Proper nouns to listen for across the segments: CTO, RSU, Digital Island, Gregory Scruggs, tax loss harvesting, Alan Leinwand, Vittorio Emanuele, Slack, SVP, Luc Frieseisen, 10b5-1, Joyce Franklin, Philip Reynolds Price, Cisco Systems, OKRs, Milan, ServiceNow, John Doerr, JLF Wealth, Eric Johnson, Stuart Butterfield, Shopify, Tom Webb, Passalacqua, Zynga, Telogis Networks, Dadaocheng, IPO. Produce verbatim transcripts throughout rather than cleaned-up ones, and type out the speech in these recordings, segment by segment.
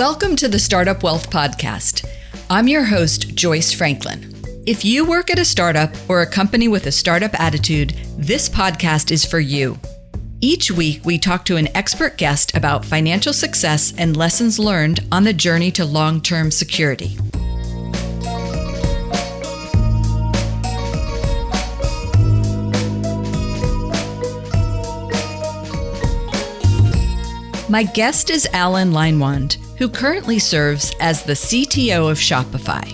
Welcome to the Startup Wealth Podcast. I'm your host, Joyce Franklin. If you work at a startup or a company with a startup attitude, this podcast is for you. Each week, we talk to an expert guest about financial success and lessons learned on the journey to long-term security. My guest is Alan Leinwand, who currently serves as the C T O of Shopify.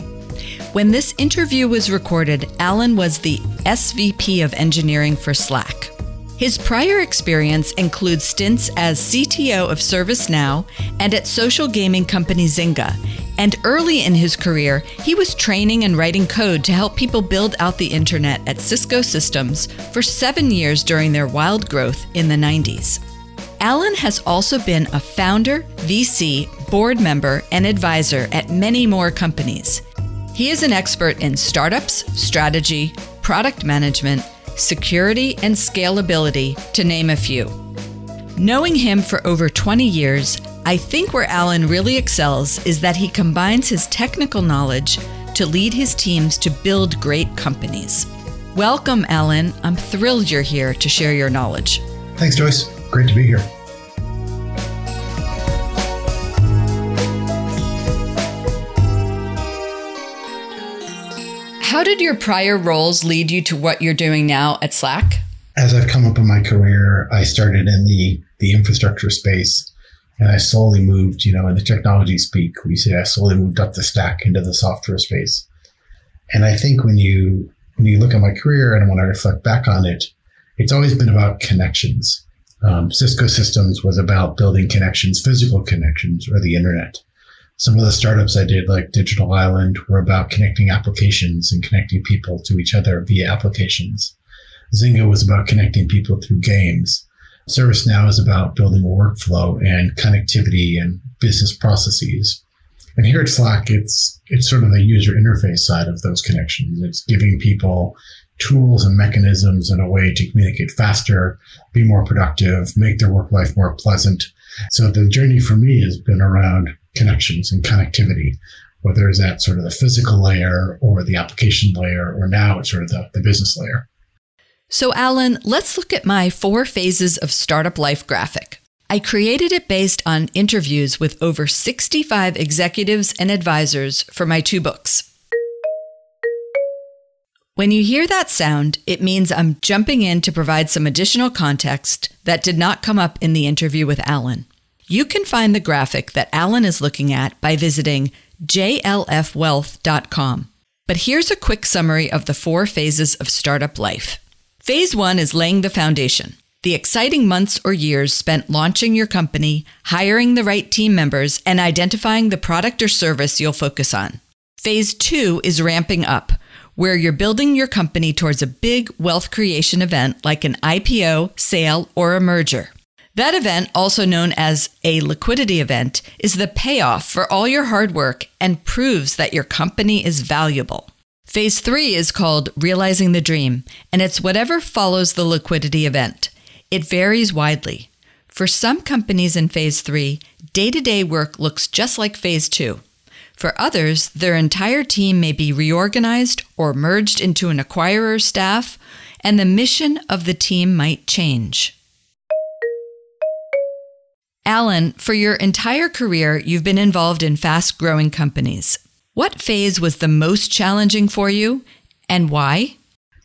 When this interview was recorded, Alan was the S V P of engineering for Slack. His prior experience includes stints as C T O of ServiceNow and at social gaming company Zynga. And early in his career, he was training and writing code to help people build out the internet at Cisco Systems for seven years during their wild growth in the nineties. Alan has also been a founder, V C, board member, and advisor at many more companies. He is an expert in startups, strategy, product management, security, and scalability, to name a few. Knowing him for over twenty years, I think where Alan really excels is that he combines his technical knowledge to lead his teams to build great companies. Welcome, Alan. I'm thrilled you're here to share your knowledge. Thanks, Joyce. Great to be here. How did your prior roles lead you to what you're doing now at Slack? As I've come up in my career, I started in the, the infrastructure space, and I slowly moved, you know, in the technology speak, we say I slowly moved up the stack into the software space. And I think when you when you look at my career and when I reflect back on it, it's always been about connections. Um, Cisco Systems was about building connections, physical connections, or the internet. Some of the startups I did, like Digital Island, were about connecting applications and connecting people to each other via applications. Zynga was about connecting people through games. ServiceNow is about building workflow and connectivity and business processes. And here at Slack, it's it's sort of the user interface side of those connections. It's giving people tools and mechanisms and a way to communicate faster, be more productive, make their work life more pleasant. So the journey for me has been around connections and connectivity, whether it's at sort of the physical layer or the application layer, or now it's sort of the, the business layer. So Alan, let's look at my four phases of startup life graphic. I created it based on interviews with over sixty-five executives and advisors for my two books. When you hear that sound, it means I'm jumping in to provide some additional context that did not come up in the interview with Alan. You can find the graphic that Alan is looking at by visiting j l f wealth dot com. But here's a quick summary of the four phases of startup life. Phase one is laying the foundation. The exciting months or years spent launching your company, hiring the right team members, and identifying the product or service you'll focus on. Phase two is ramping up, where you're building your company towards a big wealth creation event like an I P O, sale, or a merger. That event, also known as a liquidity event, is the payoff for all your hard work and proves that your company is valuable. Phase three is called realizing the dream, and it's whatever follows the liquidity event. It varies widely. For some companies in phase three, day-to-day work looks just like phase two. For others, their entire team may be reorganized or merged into an acquirer's staff, and the mission of the team might change. Alan, for your entire career, you've been involved in fast-growing companies. What phase was the most challenging for you, and why?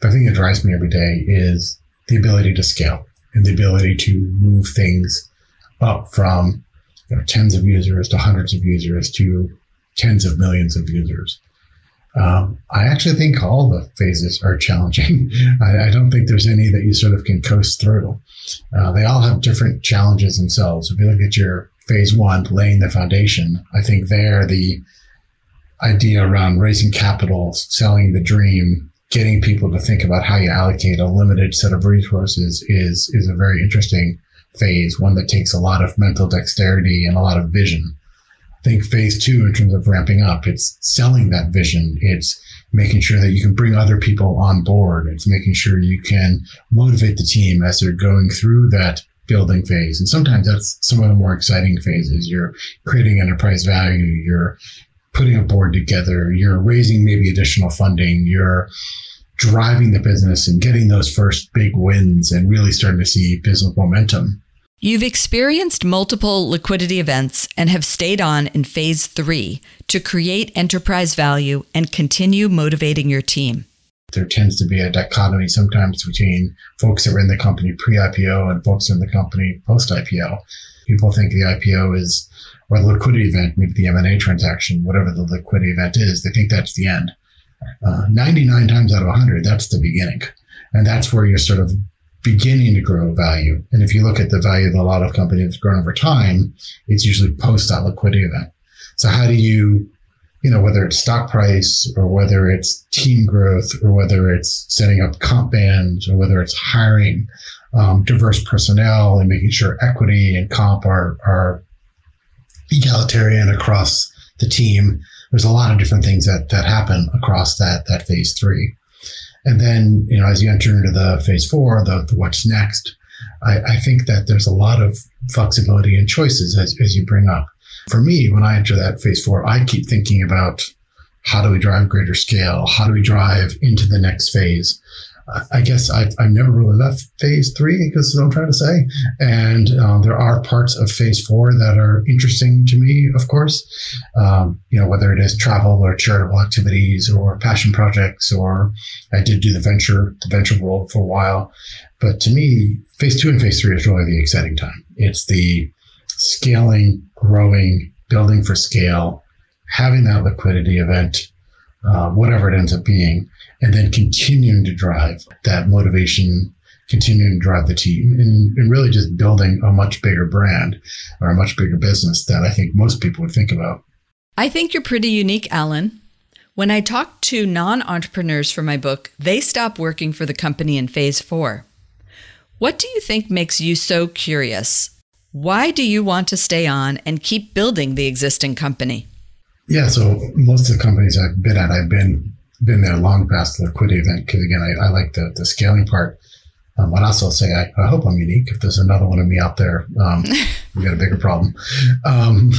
The thing that drives me every day is the ability to scale and the ability to move things up from, you know, tens of users to hundreds of users to tens of millions of users. Um, I actually think all the phases are challenging. I, I don't think there's any that you sort of can coast through. Uh, they all have different challenges themselves. If you look at your phase one, laying the foundation, I think there the idea around raising capital, selling the dream, getting people to think about how you allocate a limited set of resources is, is a very interesting phase, one that takes a lot of mental dexterity and a lot of vision. I think phase two, in terms of ramping up, it's selling that vision. It's making sure that you can bring other people on board. It's making sure you can motivate the team as they're going through that building phase. And sometimes that's some of the more exciting phases. You're creating enterprise value. You're putting a board together. You're raising maybe additional funding. You're driving the business and getting those first big wins and really starting to see business momentum. You've experienced multiple liquidity events and have stayed on in phase three to create enterprise value and continue motivating your team. There tends to be a dichotomy sometimes between folks that were in the company pre-I P O and folks in the company post-I P O. People think the I P O is, or the liquidity event, maybe the M and A transaction, whatever the liquidity event is, they think that's the end. Uh, ninety-nine times out of one hundred, that's the beginning. And that's where you're sort of beginning to grow value. And if you look at the value that a lot of companies have grown over time, it's usually post that liquidity event. So how do you, you know, whether it's stock price or whether it's team growth or whether it's setting up comp bands or whether it's hiring um, diverse personnel and making sure equity and comp are, are egalitarian across the team. There's a lot of different things that, that happen across that, that phase three. And then, you know, as you enter into the phase four, the, the what's next, I, I think that there's a lot of flexibility and choices as, as you bring up. For me, when I enter that phase four, I keep thinking about how do we drive greater scale? How do we drive into the next phase? I guess I've, I've never really left phase three, because I'm trying to say. And uh, there are parts of phase four that are interesting to me, of course, um, you know, whether it is travel or charitable activities or passion projects, or I did do the venture, the venture world for a while. But to me, phase two and phase three is really the exciting time. It's the scaling, growing, building for scale, having that liquidity event, uh, whatever it ends up being. And then continuing to drive that motivation, continuing to drive the team, and, and really just building a much bigger brand or a much bigger business that I think most people would think about. I think you're pretty unique, Alan. When I talk to non-entrepreneurs for my book, they stop working for the company in phase four. What do you think makes you so curious? Why do you want to stay on and keep building the existing company? Yeah, so most of the companies I've been at, I've been been there long past the liquidity event, because again, I, I like the, the scaling part. Um, I'd also say I, I hope I'm unique. If there's another one of me out there, um, we got a bigger problem. Um,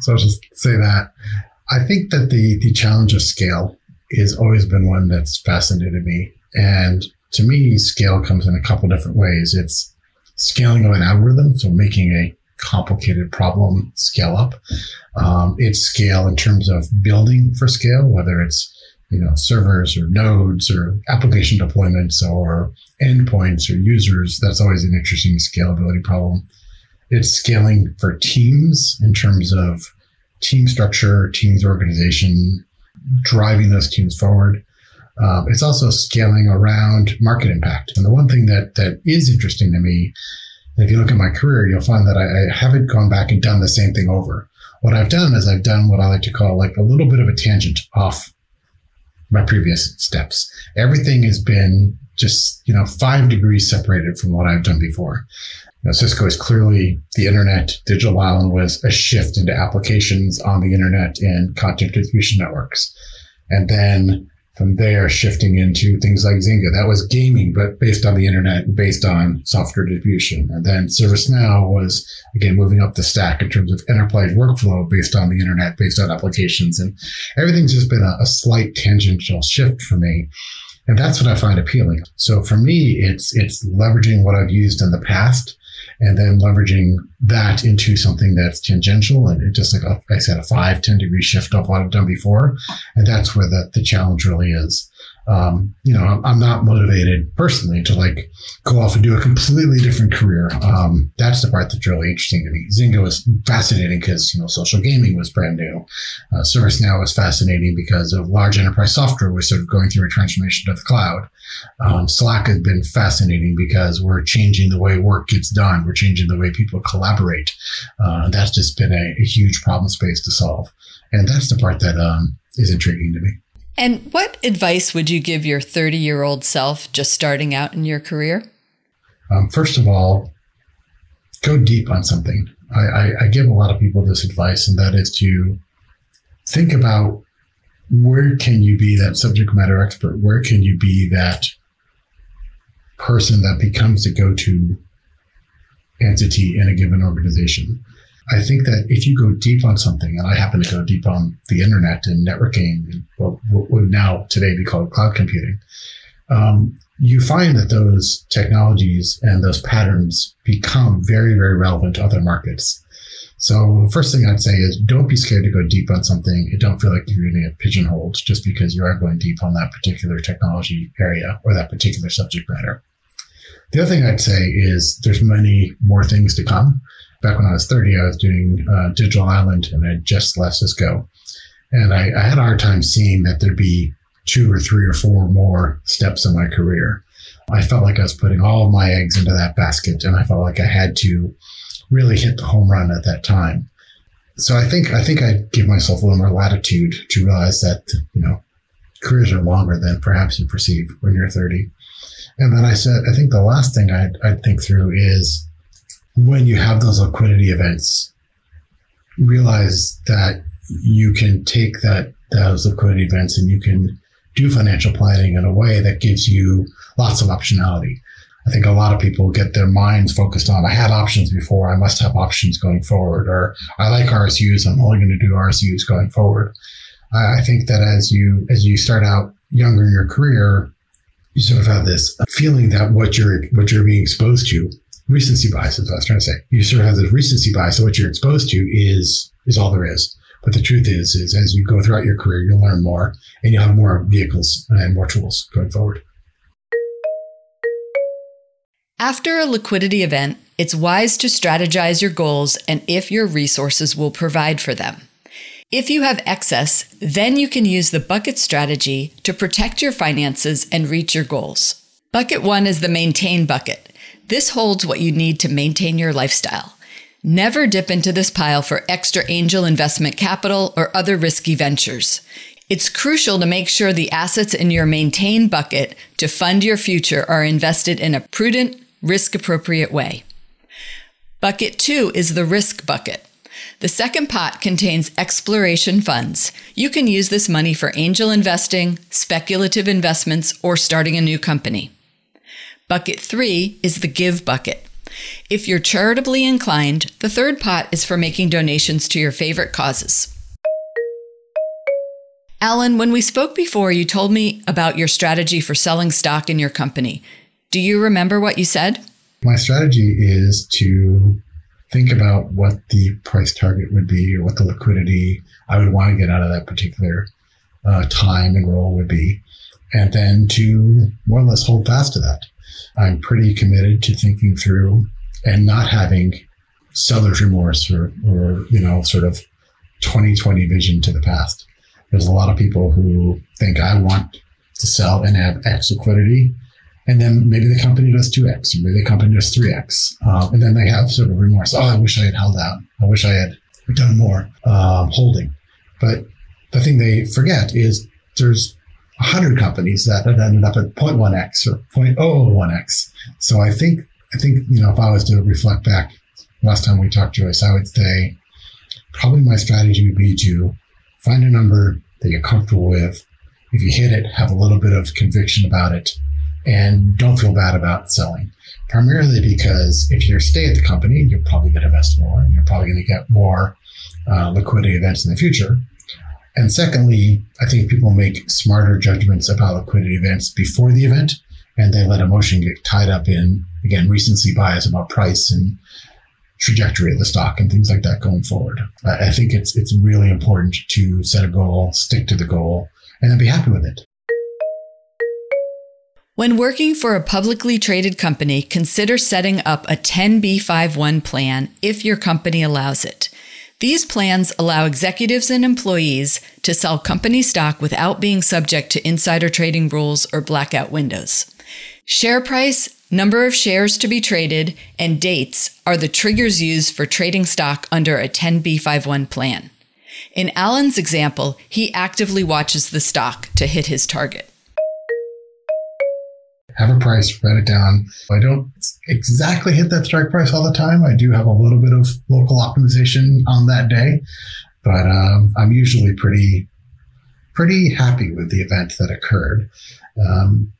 so I'll just say that. I think that the the challenge of scale has always been one that's fascinated me. And to me, scale comes in a couple different ways. It's scaling of an algorithm, so making a complicated problem scale up. Um, it's scale in terms of building for scale, whether it's you know, servers or nodes or application deployments or endpoints or users. That's always an interesting scalability problem. It's scaling for teams in terms of team structure, teams organization, driving those teams forward. Um, it's also scaling around market impact. And the one thing that that is interesting to me, if you look at my career, you'll find that I, I haven't gone back and done the same thing over. What I've done is I've done what I like to call like a little bit of a tangent off my previous steps. Everything has been just, you know, five degrees separated from what I've done before. You know, Cisco is clearly the internet. Digital Island was a shift into applications on the internet and content distribution networks. And then from there, shifting into things like Zynga. That was gaming, but based on the internet and based on software distribution. And then ServiceNow was, again, moving up the stack in terms of enterprise workflow based on the internet, based on applications. And everything's just been a, a slight tangential shift for me. And that's what I find appealing. So for me, it's it's leveraging what I've used in the past and then leveraging that into something that's tangential and it just like, a, like I said, a five, ten degree shift of what I've done before. And that's where the, the challenge really is. Um, you know, I'm, I'm not motivated personally to like go off and do a completely different career. Um, that's the part that's really interesting to me. Zynga was fascinating because, you know, social gaming was brand new. Uh, ServiceNow was fascinating because of large enterprise software was sort of going through a transformation to the cloud. Um, Slack has been fascinating because we're changing the way work gets done. We're changing the way people collaborate. Uh, that's just been a, a huge problem space to solve. And that's the part that um, is intriguing to me. And what advice would you give your thirty-year-old self just starting out in your career? Um, first of all, go deep on something. I, I, I give a lot of people this advice, and that is to think about where can you be that subject matter expert? Where can you be that person that becomes the go-to entity in a given organization. I think that if you go deep on something, and I happen to go deep on the internet and networking, and what would now today be called cloud computing, um, you find that those technologies and those patterns become very, very relevant to other markets. So the first thing I'd say is don't be scared to go deep on something and don't feel like you're going to get pigeonholed just because you are going deep on that particular technology area or that particular subject matter. The other thing I'd say is there's many more things to come. Back when I was thirty, I was doing uh, Digital Island, and I just left Cisco. And I, I had a hard time seeing that there'd be two or three or four more steps in my career. I felt like I was putting all of my eggs into that basket, and I felt like I had to really hit the home run at that time. So I think I think I'd give myself a little more latitude to realize that, you know, careers are longer than perhaps you perceive when you're thirty. And then I said, I think the last thing I'd, I'd think through is when you have those liquidity events, realize that you can take that those liquidity events and you can do financial planning in a way that gives you lots of optionality. I think a lot of people get their minds focused on, I had options before, I must have options going forward, or I like R S Us, I'm only going to do R S Us going forward. I, I think that as you as you start out younger in your career, you sort of have this feeling that what you're what you're being exposed to, recency bias is what I was trying to say. You sort of have this recency bias, so what you're exposed to is is all there is. But the truth is, is as you go throughout your career, you'll learn more and you'll have more vehicles and more tools going forward. After a liquidity event, it's wise to strategize your goals and if your resources will provide for them. If you have excess, then you can use the bucket strategy to protect your finances and reach your goals. Bucket one is the maintain bucket. This holds what you need to maintain your lifestyle. Never dip into this pile for extra angel investment capital or other risky ventures. It's crucial to make sure the assets in your maintain bucket to fund your future are invested in a prudent, risk-appropriate way. Bucket two is the risk bucket. The second pot contains exploration funds. You can use this money for angel investing, speculative investments, or starting a new company. Bucket three is the give bucket. If you're charitably inclined, the third pot is for making donations to your favorite causes. Alan, when we spoke before, you told me about your strategy for selling stock in your company. Do you remember what you said? My strategy is to think about what the price target would be or what the liquidity I would want to get out of that particular uh, time and role would be, and then to more or less hold fast to that. I'm pretty committed to thinking through and not having seller's remorse or, or you know, sort of twenty twenty vision to the past. There's a lot of people who think I want to sell and have X liquidity. And then maybe the company does two X, or maybe the company does three X. Uh, and then they have sort of remorse. Oh, I wish I had held out. I wish I had done more um, holding. But the thing they forget is there's one hundred companies that ended up at zero point one X or zero point zero one X. So I think, I think you know, if I was to reflect back last time we talked, Joyce, I would say probably my strategy would be to find a number that you're comfortable with. If you hit it, have a little bit of conviction about it. And don't feel bad about selling, primarily because if you stay at the company, you're probably going to invest more and you're probably going to get more uh, liquidity events in the future. And secondly, I think people make smarter judgments about liquidity events before the event, and they let emotion get tied up in, again, recency bias about price and trajectory of the stock and things like that going forward. I think it's it's really important to set a goal, stick to the goal, and then be happy with it. When working for a publicly traded company, consider setting up a ten B five one plan if your company allows it. These plans allow executives and employees to sell company stock without being subject to insider trading rules or blackout windows. Share price, number of shares to be traded, and dates are the triggers used for trading stock under a ten B five one plan. In Alan's example, he actively watches the stock to hit his target. Have a price, write it down. I don't exactly hit that strike price all the time. I do have a little bit of local optimization on that day, but um, I'm usually pretty, pretty happy with the event that occurred. Um,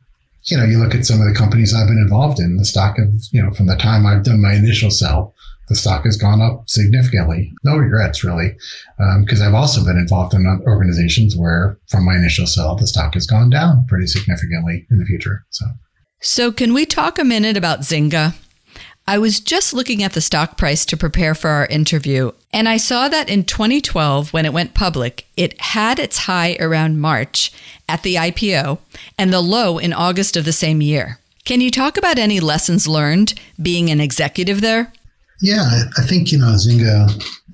you know, you look at some of the companies I've been involved in, the stock of, you know, from the time I've done my initial sell, the stock has gone up significantly. No regrets, really, because um, I've also been involved in organizations where from my initial sell, the stock has gone down pretty significantly in the future. So, so can we talk a minute about Zynga? I was just looking at the stock price to prepare for our interview, and I saw that in twenty twelve, when it went public, it had its high around March at the I P O and the low in August of the same year. Can you talk about any lessons learned being an executive there? Yeah, I think, you know, Zynga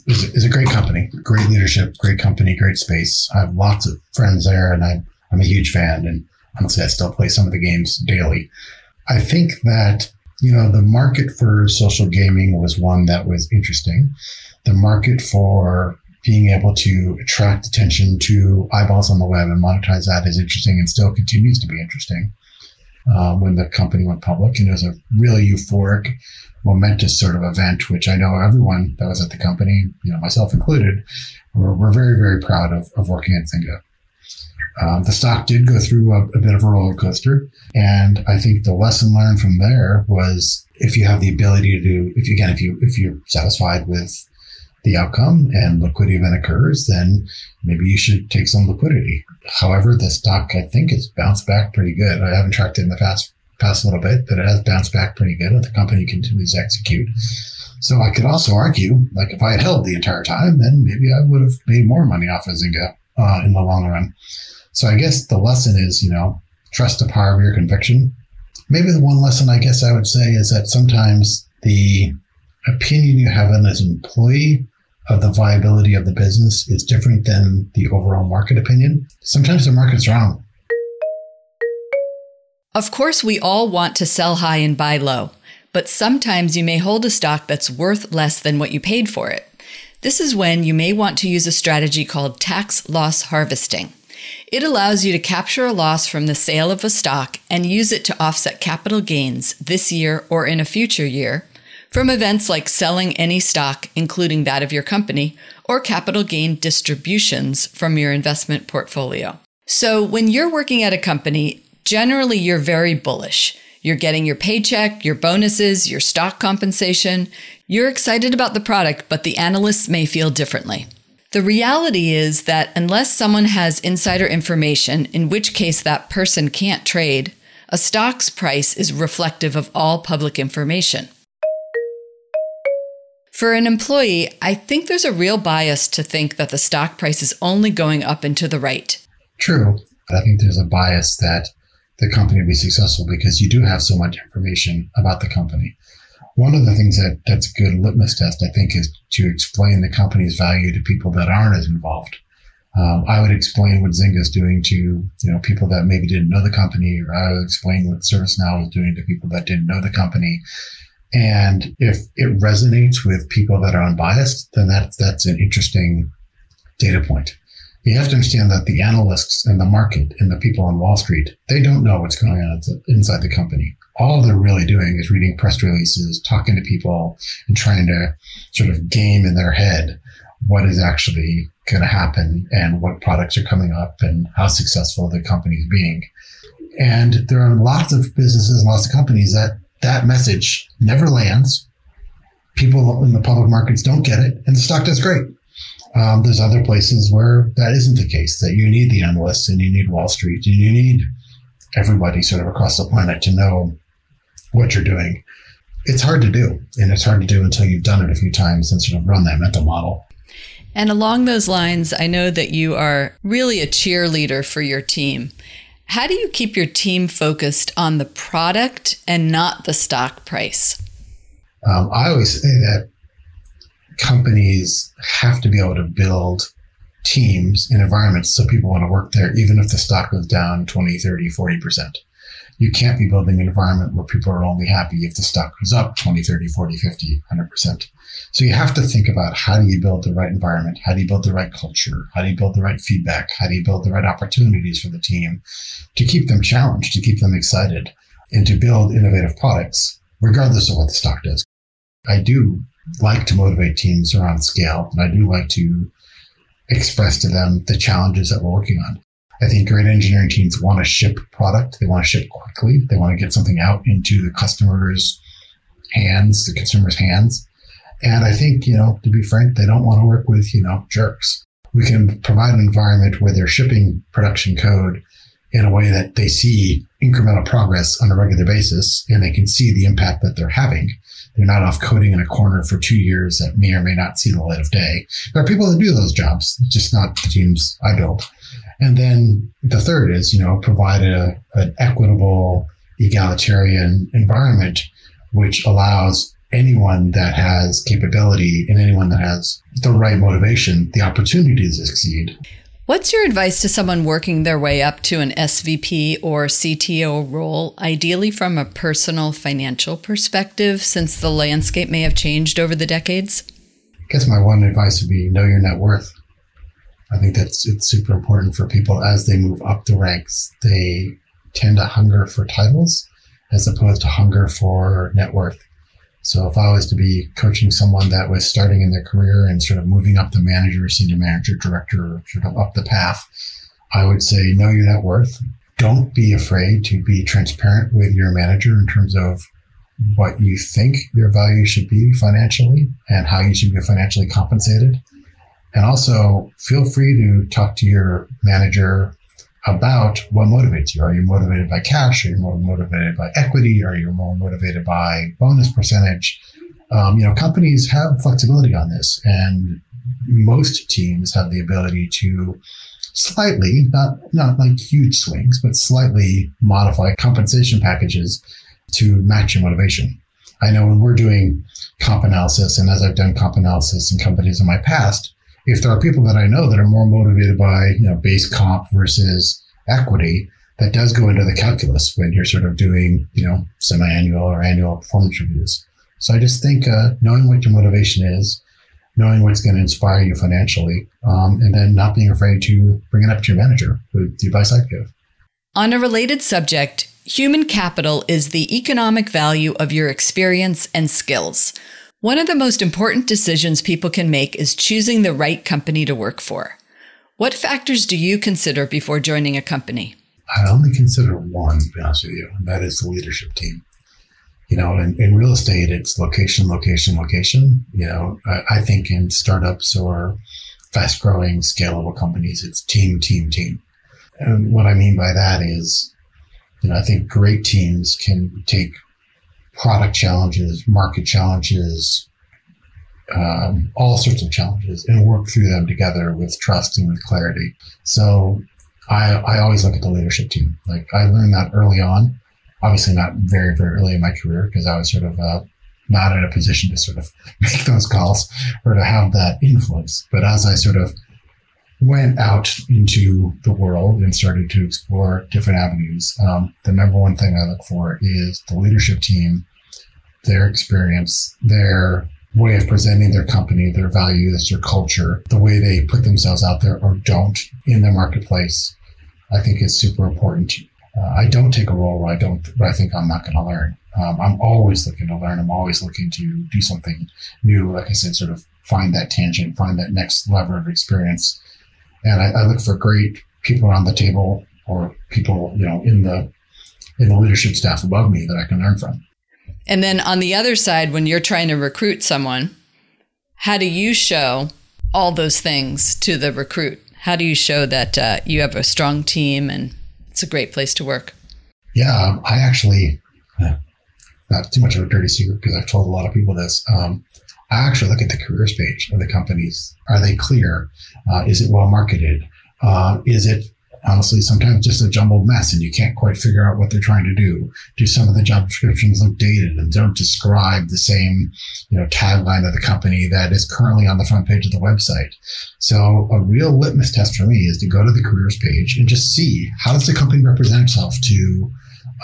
is, is a great company, great leadership, great company, great space. I have lots of friends there, and I'm, I'm a huge fan, and honestly, I still play some of the games daily. I think that, you know, the market for social gaming was one that was interesting. The market for being able to attract attention to eyeballs on the web and monetize that is interesting and still continues to be interesting. Uh, when the company went public, and it was a really euphoric, momentous sort of event, which I know everyone that was at the company, you know, myself included, were, were very, very proud of, of working at Zynga. Um, the stock did go through a, a bit of a roller coaster. And I think the lesson learned from there was, if you have the ability to do, if you, again, if you, if you're satisfied with the outcome and liquidity event occurs, then maybe you should take some liquidity. However, the stock, I think, has bounced back pretty good. I haven't tracked it in the past, past little bit, but it has bounced back pretty good, and the company continues to execute. So I could also argue, like, if I had held the entire time, then maybe I would have made more money off of Zynga uh, in the long run. So I guess the lesson is, you know, trust the power of your conviction. Maybe the one lesson I guess I would say is that sometimes the opinion you have as an employee of the viability of the business is different than the overall market opinion. Sometimes the market's wrong. Of course, we all want to sell high and buy low, but sometimes you may hold a stock that's worth less than what you paid for it. This is when you may want to use a strategy called tax loss harvesting. It allows you to capture a loss from the sale of a stock and use it to offset capital gains this year or in a future year from events like selling any stock, including that of your company, or capital gain distributions from your investment portfolio. So when you're working at a company, generally you're very bullish. You're getting your paycheck, your bonuses, your stock compensation. You're excited about the product, but the analysts may feel differently. The reality is that unless someone has insider information, in which case that person can't trade, a stock's price is reflective of all public information. For an employee, I think there's a real bias to think that the stock price is only going up and to the right. True. I think there's a bias that the company will be successful because you do have so much information about the company. One of the things that that's a good litmus test, I think, is to explain the company's value to people that aren't as involved. Um, I would explain what Zynga is doing to, you know, people that maybe didn't know the company, or I would explain what ServiceNow is doing to people that didn't know the company. And if it resonates with people that are unbiased, then that's that's an interesting data point. You have to understand that the analysts and the market and the people on Wall Street, they don't know what's going on inside the company. All they're really doing is reading press releases, talking to people, and trying to sort of game in their head what is actually going to happen and what products are coming up and how successful the company is being. And there are lots of businesses and lots of companies that that message never lands. People in the public markets don't get it, and the stock does great. Um, there's other places where that isn't the case, that you need the analysts and you need Wall Street and you need everybody sort of across the planet to know what you're doing. It's hard to do, and it's hard to do until you've done it a few times and sort of run that mental model. And along those lines, I know that you are really a cheerleader for your team. How do you keep your team focused on the product and not the stock price? Um, I always say that companies have to be able to build teams and environments so people want to work there, even if the stock goes down twenty, thirty, forty percent. You can't be building an environment where people are only happy if the stock goes up twenty, thirty, forty, fifty, one hundred percent. So you have to think about, how do you build the right environment? How do you build the right culture? How do you build the right feedback? How do you build the right opportunities for the team to keep them challenged, to keep them excited, and to build innovative products, regardless of what the stock does? I do like to motivate teams around scale, and I do like to express to them the challenges that we're working on. I think great engineering teams want to ship product. They want to ship quickly. They want to get something out into the customer's hands, the consumer's hands. And I think, you know, to be frank, they don't want to work with, you know, jerks. We can provide an environment where they're shipping production code in a way that they see incremental progress on a regular basis, and they can see the impact that they're having. They're not off coding in a corner for two years that may or may not see the light of day. There are people that do those jobs, just not the teams I build. And then the third is, you know, provide a, an equitable, egalitarian environment, which allows anyone that has capability and anyone that has the right motivation the opportunity to succeed. What's your advice to someone working their way up to an S V P or C T O role, ideally from a personal financial perspective, since the landscape may have changed over the decades? I guess my one advice would be know your net worth. I think that's it's super important for people as they move up the ranks. They tend to hunger for titles as opposed to hunger for net worth. So if I was to be coaching someone that was starting in their career and sort of moving up the manager, senior manager, director, sort of up the path, I would say, know your net worth. Don't be afraid to be transparent with your manager in terms of what you think your value should be financially and how you should be financially compensated. And also feel free to talk to your manager about what motivates you. Are you motivated by cash? Are you more motivated by equity? Are you more motivated by bonus percentage? Um, you know, companies have flexibility on this, and most teams have the ability to slightly, not not like huge swings, but slightly modify compensation packages to match your motivation. I know when we're doing comp analysis, and as I've done comp analysis in companies in my past, if there are people that I know that are more motivated by, you know, base comp versus equity, that does go into the calculus when you're sort of doing, you know, semi-annual or annual performance reviews. So I just think uh, knowing what your motivation is, knowing what's going to inspire you financially, um, and then not being afraid to bring it up to your manager with the advice I give. On a related subject, human capital is the economic value of your experience and skills. One of the most important decisions people can make is choosing the right company to work for. What factors do you consider before joining a company? I only consider one, to be honest with you, and that is the leadership team. You know, in, in real estate, it's location, location, location. You know, I, I think in startups or fast-growing, scalable companies, it's team, team, team. And what I mean by that is, you know, I think great teams can take product challenges, market challenges, um, all sorts of challenges, and work through them together with trust and with clarity. So I, I always look at the leadership team. Like, I learned that early on, obviously not very, very early in my career, because I was sort of uh, not in a position to sort of make those calls or to have that influence. But as I sort of went out into the world and started to explore different avenues, um, the number one thing I look for is the leadership team, their experience, their way of presenting their company, their values, their culture, the way they put themselves out there or don't in the marketplace, I think is super important. Uh, I don't take a role where I don't, where I think I'm not going to learn. Um, I'm always looking to learn. I'm always looking to do something new. Like I said, sort of find that tangent, find that next lever of experience. And I, I look for great people around the table or people, you know, in the in the leadership staff above me that I can learn from. And then on the other side, when you're trying to recruit someone, how do you show all those things to the recruit? How do you show that uh, you have a strong team and it's a great place to work? Yeah, I actually, not too much of a dirty secret because I've told a lot of people this. Um, I actually look at the careers page of the companies. Are they clear? Uh, is it well marketed? Uh, is it honestly sometimes just a jumbled mess and you can't quite figure out what they're trying to do? Do some of the job descriptions look dated and don't describe the same, you know, tagline of the company that is currently on the front page of the website? So a real litmus test for me is to go to the careers page and just see how does the company represent itself to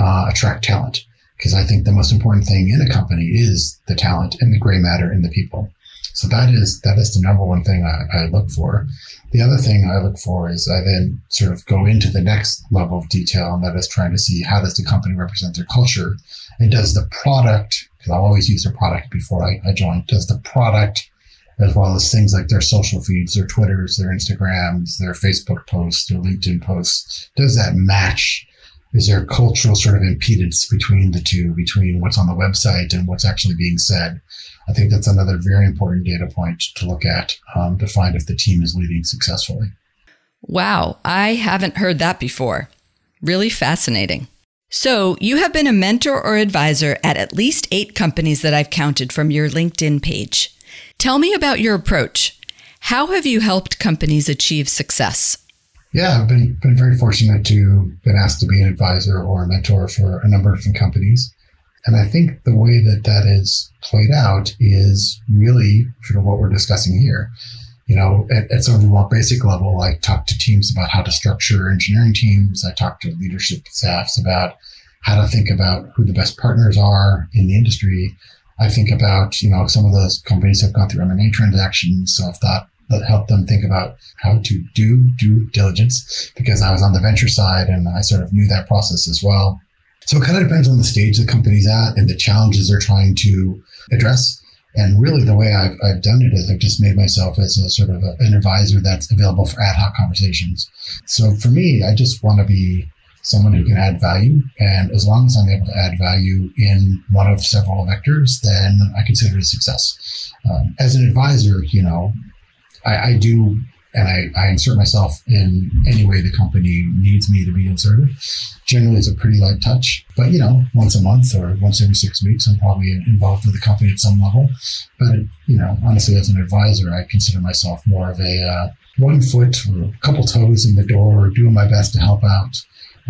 uh, attract talent? Because I think the most important thing in a company is the talent and the gray matter and the people. So that is that is the number one thing I, I look for. The other thing I look for is I then sort of go into the next level of detail, and that is trying to see how does the company represent their culture, and does the product, because I'll always use the product before I, I join, does the product as well as things like their social feeds, their Twitters, their Instagrams, their Facebook posts, their LinkedIn posts. Does that match? Is there a cultural sort of impedance between the two, between what's on the website and what's actually being said? I think that's another very important data point to look at um, to find if the team is leading successfully. Wow, I haven't heard that before. Really fascinating. So you have been a mentor or advisor at at least eight companies that I've counted from your LinkedIn page. Tell me about your approach. How have you helped companies achieve success? Yeah, I've been been very fortunate to been asked to be an advisor or a mentor for a number of different companies. And I think the way that that is played out is really sort of what we're discussing here. You know, at, at sort of a more basic level, I talk to teams about how to structure engineering teams. I talk to leadership staffs about how to think about who the best partners are in the industry. I think about, you know, some of those companies have gone through M and A transactions, so I've thought that helped them think about how to do due diligence, because I was on the venture side and I sort of knew that process as well. So it kind of depends on the stage the company's at and the challenges they're trying to address. And really the way I've, I've done it is I've just made myself as a sort of a, an advisor that's available for ad hoc conversations. So for me, I just want to be someone who can add value. And as long as I'm able to add value in one of several vectors, then I consider it a success. Um, as an advisor, you know, I, I do, and I, I insert myself in any way the company needs me to be inserted. Generally, it's a pretty light touch, but you know, once a month or once every six weeks, I'm probably involved with the company at some level. But it, you know, honestly, as an advisor, I consider myself more of a uh, one foot or a couple toes in the door, doing my best to help out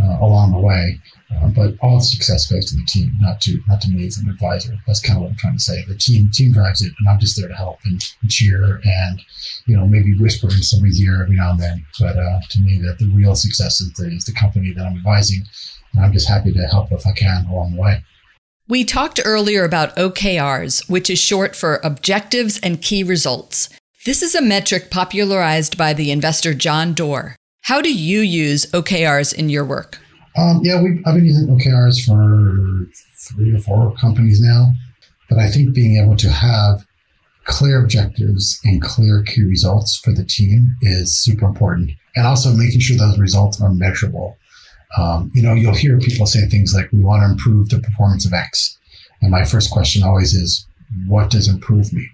uh, along the way. Uh, but all success goes to the team, not to not to me as an advisor. That's kind of what I'm trying to say. The team team drives it, and I'm just there to help and, and cheer and, you know, maybe whisper in somebody's ear every now and then. But uh, to me, that the real success is the, is the company that I'm advising, and I'm just happy to help if I can along the way. We talked earlier about O K Rs, which is short for Objectives and Key Results. This is a metric popularized by the investor John Doerr. How do you use O K Rs in your work? Um, yeah, we, I've been using O K Rs for three or four companies now, but I think being able to have clear objectives and clear key results for the team is super important, and also making sure those results are measurable. Um, you know, you'll hear people say things like, we want to improve the performance of X. And my first question always is, what does improve mean?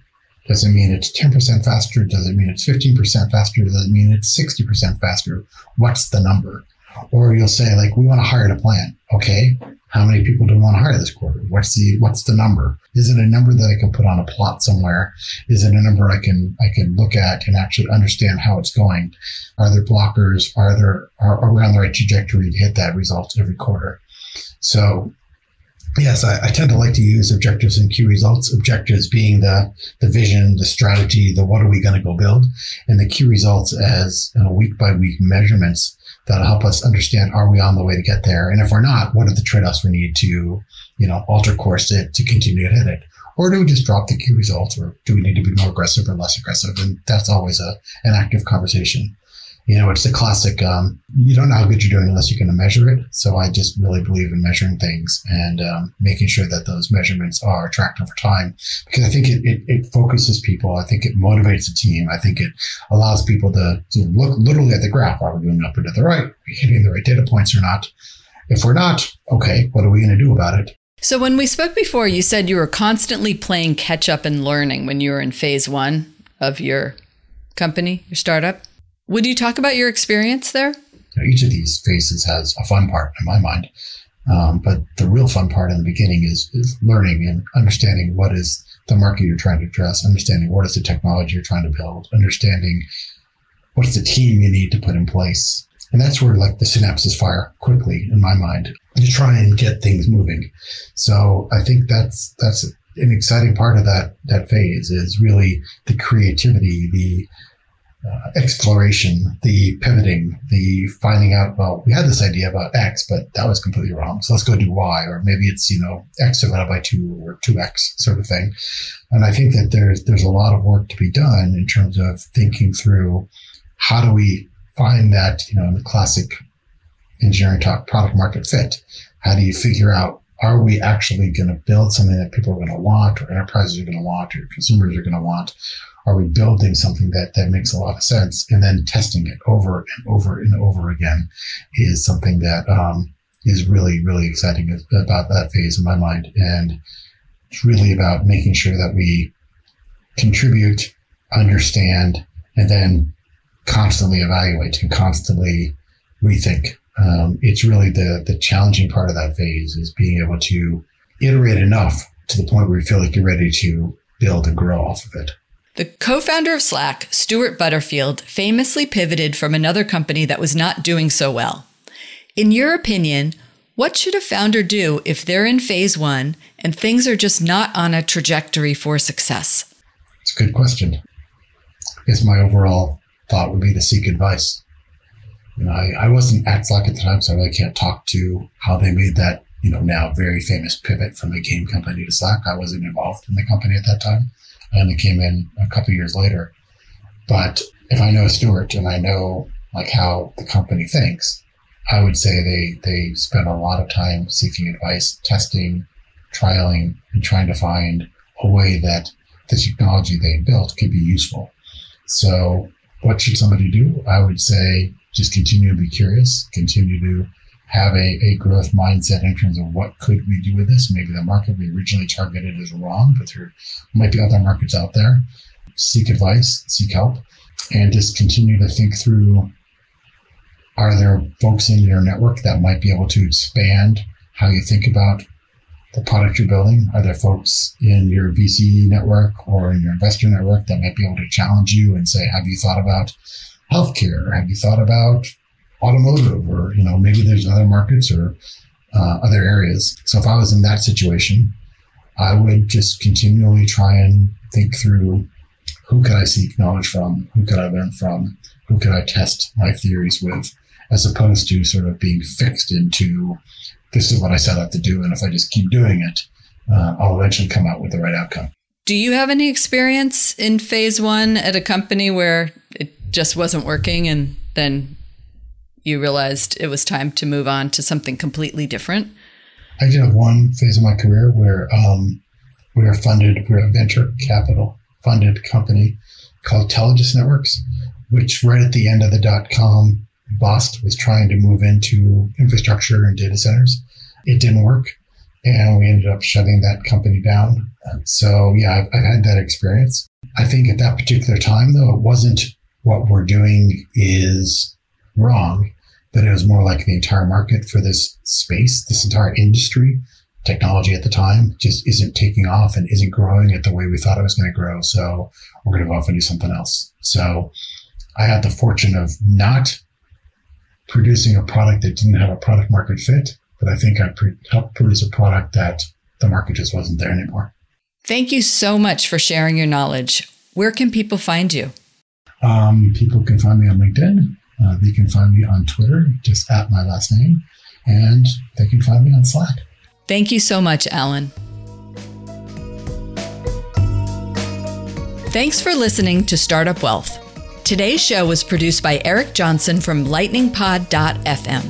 Does it mean it's ten percent faster? Does it mean it's fifteen percent faster? Does it mean it's sixty percent faster? What's the number? Or you'll say, like, we want to hire to plan. Okay, how many people do we want to hire this quarter? What's the what's the number? Is it a number that I can put on a plot somewhere? Is it a number I can I can look at and actually understand how it's going? Are there blockers? Are there are, are we on the right trajectory to hit that result every quarter? So yes, I, I tend to like to use objectives and key results. Objectives being the the vision, the strategy, the what are we going to go build, and the key results as you know, week by week measurements that'll help us understand, are we on the way to get there? And if we're not, what are the trade-offs we need to, you know, alter course to, to continue to hit it? Or do we just drop the key results, or do we need to be more aggressive or less aggressive? And that's always a an active conversation. You know, it's the classic, um, you don't know how good you're doing unless you can measure it. So I just really believe in measuring things and um, making sure that those measurements are tracked over time, because I think it, it, it focuses people. I think it motivates the team. I think it allows people to, to look literally at the graph. Are we going up or to the right? Are we hitting the right data points or not? If we're not, okay, what are we going to do about it? So when we spoke before, you said you were constantly playing catch up and learning when you were in phase one of your company, your startup. Would you talk about your experience there? You know, each of these phases has a fun part in my mind. Um, but the real fun part in the beginning is, is learning and understanding what is the market you're trying to address, understanding what is the technology you're trying to build, understanding what's the team you need to put in place. And that's where like the synapses fire quickly in my mind to try and get things moving. So I think that's that's an exciting part of that that phase is really the creativity, the Uh, exploration, the pivoting, the finding out, well, we had this idea about X, but that was completely wrong. So let's go do Y, or maybe it's, you know, X divided by two or two X sort of thing. And I think that there's, there's a lot of work to be done in terms of thinking through how do we find that, you know, in the classic engineering talk, product market fit. How do you figure out are we actually going to build something that people are going to want, or enterprises are going to want, or consumers are going to want? Are we building something that, that makes a lot of sense? And then testing it over and over and over again is something that um, is really, really exciting about that phase in my mind. And it's really about making sure that we contribute, understand, and then constantly evaluate and constantly rethink. Um, it's really the the challenging part of that phase is being able to iterate enough to the point where you feel like you're ready to build and grow off of it. The co-founder of Slack, Stuart Butterfield, famously pivoted from another company that was not doing so well. In your opinion, what should a founder do if they're in phase one and things are just not on a trajectory for success? It's a good question. I guess my overall thought would be to seek advice. You know, I, I wasn't at Slack at the time, so I really can't talk to how they made that, you know, now very famous pivot from a game company to Slack. I wasn't involved in the company at that time. I only came in a couple of years later. But if I know Stuart and I know like how the company thinks, I would say they they spend a lot of time seeking advice, testing, trialing, and trying to find a way that the technology they built could be useful. So what should somebody do? I would say just continue to be curious, continue to have a, a growth mindset in terms of what could we do with this. Maybe the market we originally targeted is wrong, but there might be other markets out there. Seek advice, seek help, and just continue to think through, are there folks in your network that might be able to expand how you think about the product you're building? Are there folks in your V C network or in your investor network that might be able to challenge you and say, have you thought about healthcare, or have you thought about automotive, or, you know, maybe there's other markets or uh, other areas. So if I was in that situation, I would just continually try and think through, who could I seek knowledge from? Who could I learn from? Who could I test my theories with? As opposed to sort of being fixed into, this is what I set out to do, and if I just keep doing it, uh, I'll eventually come out with the right outcome. Do you have any experience in phase one at a company where it just wasn't working and then you realized it was time to move on to something completely different? I did have one phase of my career where um, we were funded, we were a venture capital funded company called Telogis Networks, which right at the end of the dot-com bust was trying to move into infrastructure and data centers. It didn't work, and we ended up shutting that company down. So yeah, I've, I've had that experience. I think at that particular time, though, it wasn't what we're doing is wrong, but it was more like the entire market for this space, this entire industry, technology at the time just isn't taking off and isn't growing at the way we thought it was going to grow. So we're going to go off and do something else. So I had the fortune of not producing a product that didn't have a product market fit, but I think I pre- helped produce a product that the market just wasn't there anymore. Thank you so much for sharing your knowledge. Where can people find you? Um, people can find me on LinkedIn. Uh, they can find me on Twitter, just at my last name, and they can find me on Slack. Thank you so much, Alan. Thanks for listening to Startup Wealth. Today's show was produced by Eric Johnson from lightning pod dot f m.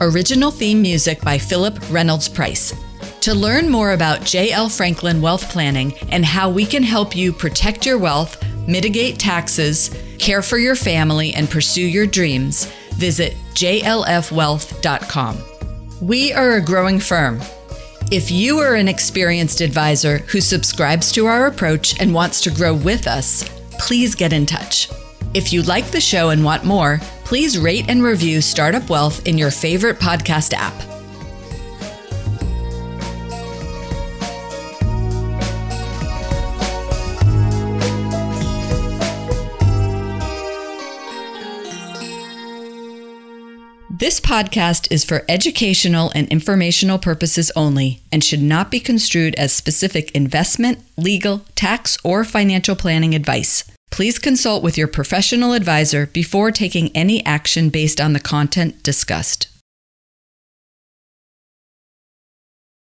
Original theme music by Philip Reynolds Price. To learn more about J L Franklin Wealth Planning and how we can help you protect your wealth, mitigate taxes, care for your family, and pursue your dreams, visit j l f wealth dot com. We are a growing firm. If you are an experienced advisor who subscribes to our approach and wants to grow with us, please get in touch. If you like the show and want more, please rate and review Startup Wealth in your favorite podcast app. This podcast is for educational and informational purposes only and should not be construed as specific investment, legal, tax, or financial planning advice. Please consult with your professional advisor before taking any action based on the content discussed.